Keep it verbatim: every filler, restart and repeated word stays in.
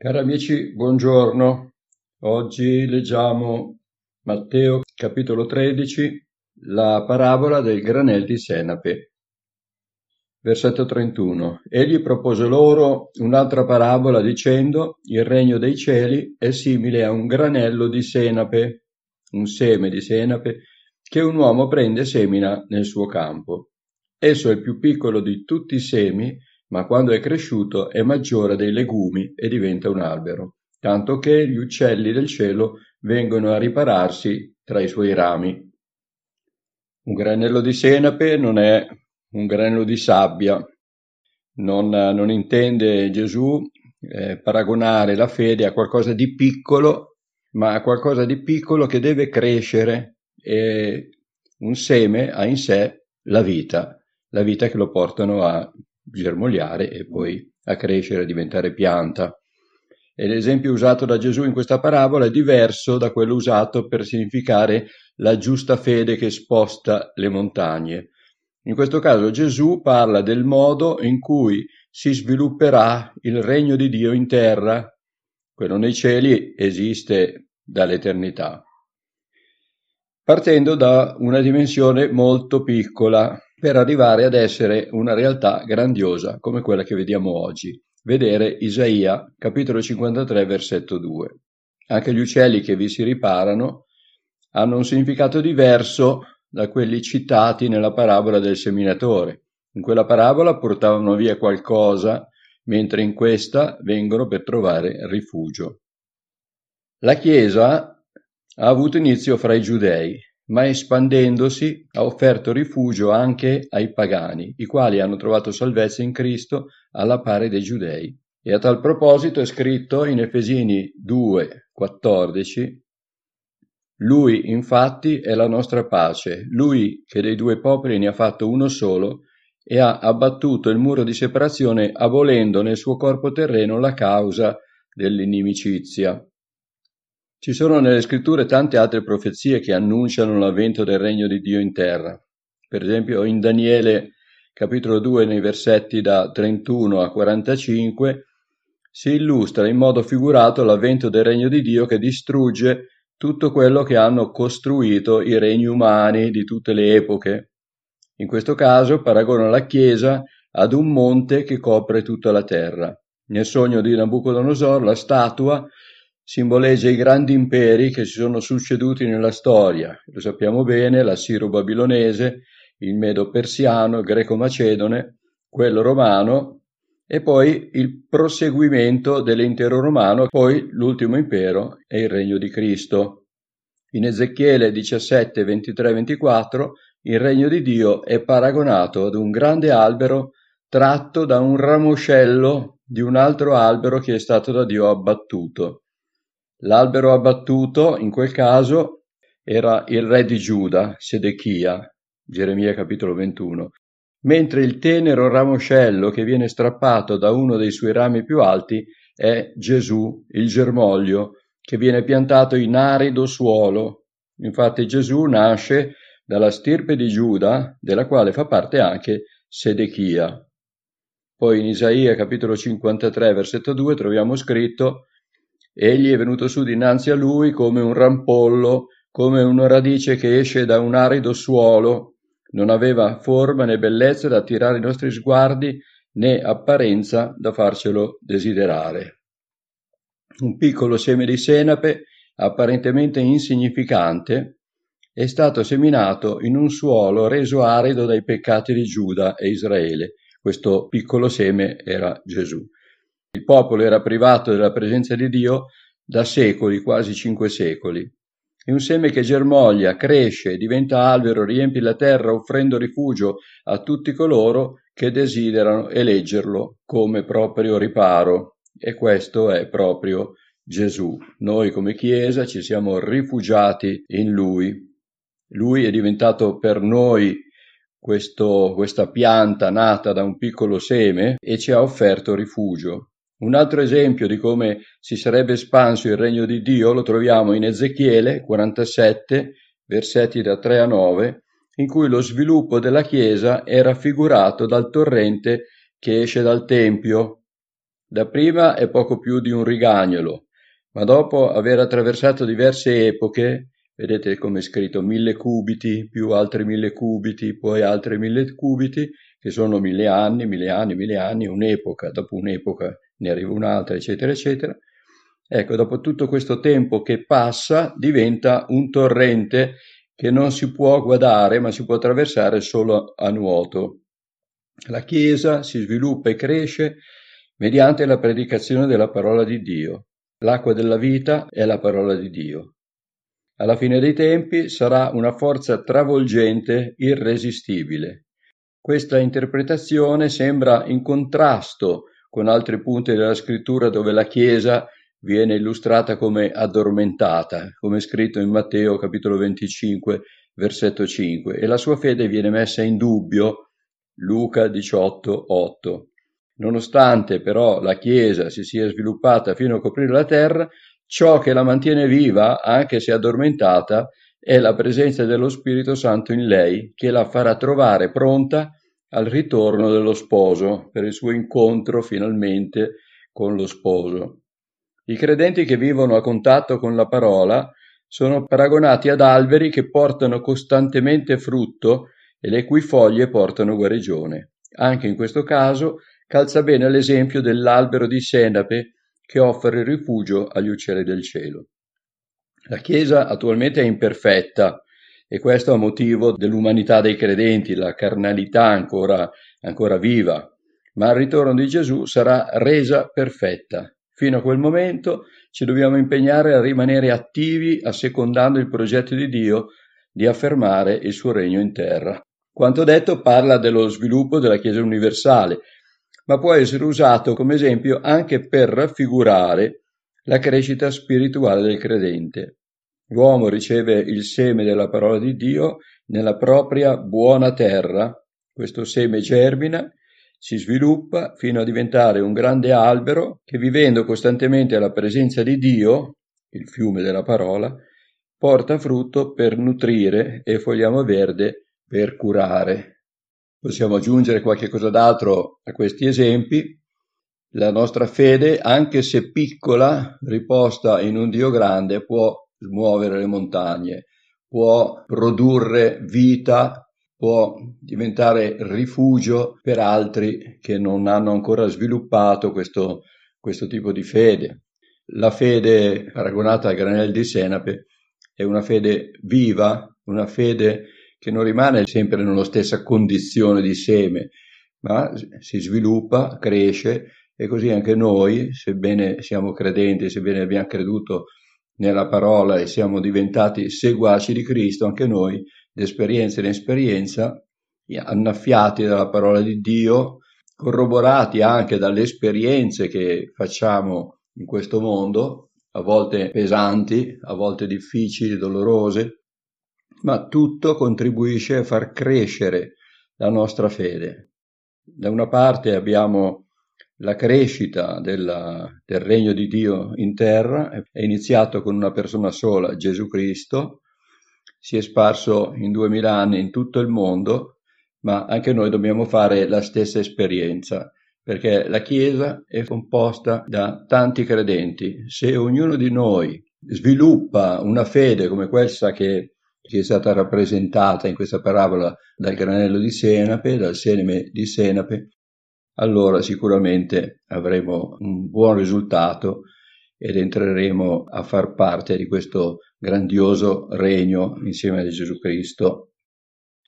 Cari amici, buongiorno. Oggi leggiamo Matteo capitolo tredici, la parabola del granel di senape. Versetto trentuno. Egli propose loro un'altra parabola dicendo: il regno dei cieli è simile a un granello di senape, un seme di senape, che un uomo prende e semina nel suo campo. Esso è il più piccolo di tutti i semi, ma quando è cresciuto è maggiore dei legumi e diventa un albero, tanto che gli uccelli del cielo vengono a ripararsi tra i suoi rami. Un granello di senape non è un granello di sabbia. Non, non intende Gesù eh, paragonare la fede a qualcosa di piccolo, ma a qualcosa di piccolo che deve crescere, e un seme ha in sé la vita, la vita che lo portano a germogliare e poi a crescere, a diventare pianta. E l'esempio usato da Gesù in questa parabola è diverso da quello usato per significare la giusta fede che sposta le montagne. In questo caso Gesù parla del modo in cui si svilupperà il regno di Dio in terra. Quello nei cieli esiste dall'eternità, partendo da una dimensione molto piccola, per arrivare ad essere una realtà grandiosa come quella che vediamo oggi. Vedere Isaia, capitolo cinquantatré, versetto due. Anche gli uccelli che vi si riparano hanno un significato diverso da quelli citati nella parabola del seminatore. In quella parabola portavano via qualcosa, mentre in questa vengono per trovare rifugio. La Chiesa ha avuto inizio fra i giudei, ma espandendosi ha offerto rifugio anche ai pagani, i quali hanno trovato salvezza in Cristo alla pari dei giudei. E a tal proposito è scritto in Efesini due, quattordici: Lui infatti è la nostra pace, Lui che dei due popoli ne ha fatto uno solo e ha abbattuto il muro di separazione, abolendo nel suo corpo terreno la causa dell'inimicizia. Ci sono nelle scritture tante altre profezie che annunciano l'avvento del regno di Dio in terra. Per esempio in Daniele capitolo due, nei versetti da trentuno a quarantacinque, si illustra in modo figurato l'avvento del regno di Dio che distrugge tutto quello che hanno costruito i regni umani di tutte le epoche. In questo caso paragona la Chiesa ad un monte che copre tutta la terra. Nel sogno di Nabucodonosor la statua simboleggia i grandi imperi che si sono succeduti nella storia. Lo sappiamo bene: l'assiro babilonese, il medo persiano, il greco macedone, quello romano e poi il proseguimento dell'impero romano, poi l'ultimo impero e il regno di Cristo. In Ezechiele diciassette, ventitré, ventiquattro il regno di Dio è paragonato ad un grande albero tratto da un ramoscello di un altro albero che è stato da Dio abbattuto. L'albero abbattuto, in quel caso, era il re di Giuda, Sedechia, Geremia capitolo ventuno, mentre il tenero ramoscello che viene strappato da uno dei suoi rami più alti è Gesù, il germoglio, che viene piantato in arido suolo. Infatti Gesù nasce dalla stirpe di Giuda, della quale fa parte anche Sedechia. Poi in Isaia capitolo cinquantatré, versetto due, troviamo scritto: Egli è venuto su dinanzi a lui come un rampollo, come una radice che esce da un arido suolo. Non aveva forma né bellezza da attirare i nostri sguardi, né apparenza da farcelo desiderare. Un piccolo seme di senape, apparentemente insignificante, è stato seminato in un suolo reso arido dai peccati di Giuda e Israele. Questo piccolo seme era Gesù. Il popolo era privato della presenza di Dio da secoli, quasi cinque secoli. È un seme che germoglia, cresce, diventa albero, riempie la terra offrendo rifugio a tutti coloro che desiderano eleggerlo come proprio riparo. E questo è proprio Gesù. Noi come Chiesa ci siamo rifugiati in Lui. Lui è diventato per noi questo, questa pianta nata da un piccolo seme e ci ha offerto rifugio. Un altro esempio di come si sarebbe espanso il regno di Dio lo troviamo in Ezechiele quarantasette, versetti da tre a nove, in cui lo sviluppo della Chiesa è raffigurato dal torrente che esce dal Tempio. Dapprima è poco più di un rigagnolo, ma dopo aver attraversato diverse epoche, vedete come è scritto, mille cubiti, più altri mille cubiti, poi altri mille cubiti, che sono mille anni, mille anni, mille anni, un'epoca, dopo un'epoca ne arriva un'altra, eccetera, eccetera. Ecco, dopo tutto questo tempo che passa, diventa un torrente che non si può guardare, ma si può attraversare solo a nuoto. La Chiesa si sviluppa e cresce mediante la predicazione della parola di Dio. L'acqua della vita è la parola di Dio. Alla fine dei tempi sarà una forza travolgente, irresistibile. Questa interpretazione sembra in contrasto con altri punti della Scrittura dove la Chiesa viene illustrata come addormentata, come è scritto in Matteo capitolo venticinque, versetto cinque, e la sua fede viene messa in dubbio, Luca diciotto, otto. Nonostante però la Chiesa si sia sviluppata fino a coprire la terra, ciò che la mantiene viva, anche se addormentata, è la presenza dello Spirito Santo in lei, che la farà trovare pronta al ritorno dello sposo, per il suo incontro finalmente con lo sposo. I credenti che vivono a contatto con la parola sono paragonati ad alberi che portano costantemente frutto e le cui foglie portano guarigione. Anche in questo caso calza bene l'esempio dell'albero di senape che offre rifugio agli uccelli del cielo. La Chiesa attualmente è imperfetta e questo è motivo dell'umanità dei credenti, la carnalità ancora, ancora viva, ma al ritorno di Gesù sarà resa perfetta. Fino a quel momento ci dobbiamo impegnare a rimanere attivi assecondando il progetto di Dio di affermare il suo regno in terra. Quanto detto parla dello sviluppo della Chiesa universale, ma può essere usato come esempio anche per raffigurare la crescita spirituale del credente. L'uomo riceve il seme della parola di Dio nella propria buona terra. Questo seme germina, si sviluppa fino a diventare un grande albero che, vivendo costantemente la presenza di Dio, il fiume della parola, porta frutto per nutrire e fogliame verde per curare. Possiamo aggiungere qualche cosa d'altro a questi esempi. La nostra fede, anche se piccola, riposta in un Dio grande, può smuovere le montagne, può produrre vita, può diventare rifugio per altri che non hanno ancora sviluppato questo, questo tipo di fede. La fede paragonata al granello di senape è una fede viva, una fede che non rimane sempre nella stessa condizione di seme, ma si sviluppa, cresce, e così anche noi, sebbene siamo credenti, sebbene abbiamo creduto nella parola e siamo diventati seguaci di Cristo, anche noi d'esperienza in esperienza, annaffiati dalla parola di Dio, corroborati anche dalle esperienze che facciamo in questo mondo, a volte pesanti, a volte difficili, dolorose, ma tutto contribuisce a far crescere la nostra fede. Da una parte abbiamo la crescita della, del regno di Dio in terra, è iniziato con una persona sola, Gesù Cristo, si è sparso in duemila anni in tutto il mondo, ma anche noi dobbiamo fare la stessa esperienza, perché la Chiesa è composta da tanti credenti. Se ognuno di noi sviluppa una fede come questa che, che è stata rappresentata in questa parabola dal granello di senape, dal seme di senape, allora sicuramente avremo un buon risultato ed entreremo a far parte di questo grandioso regno insieme a Gesù Cristo.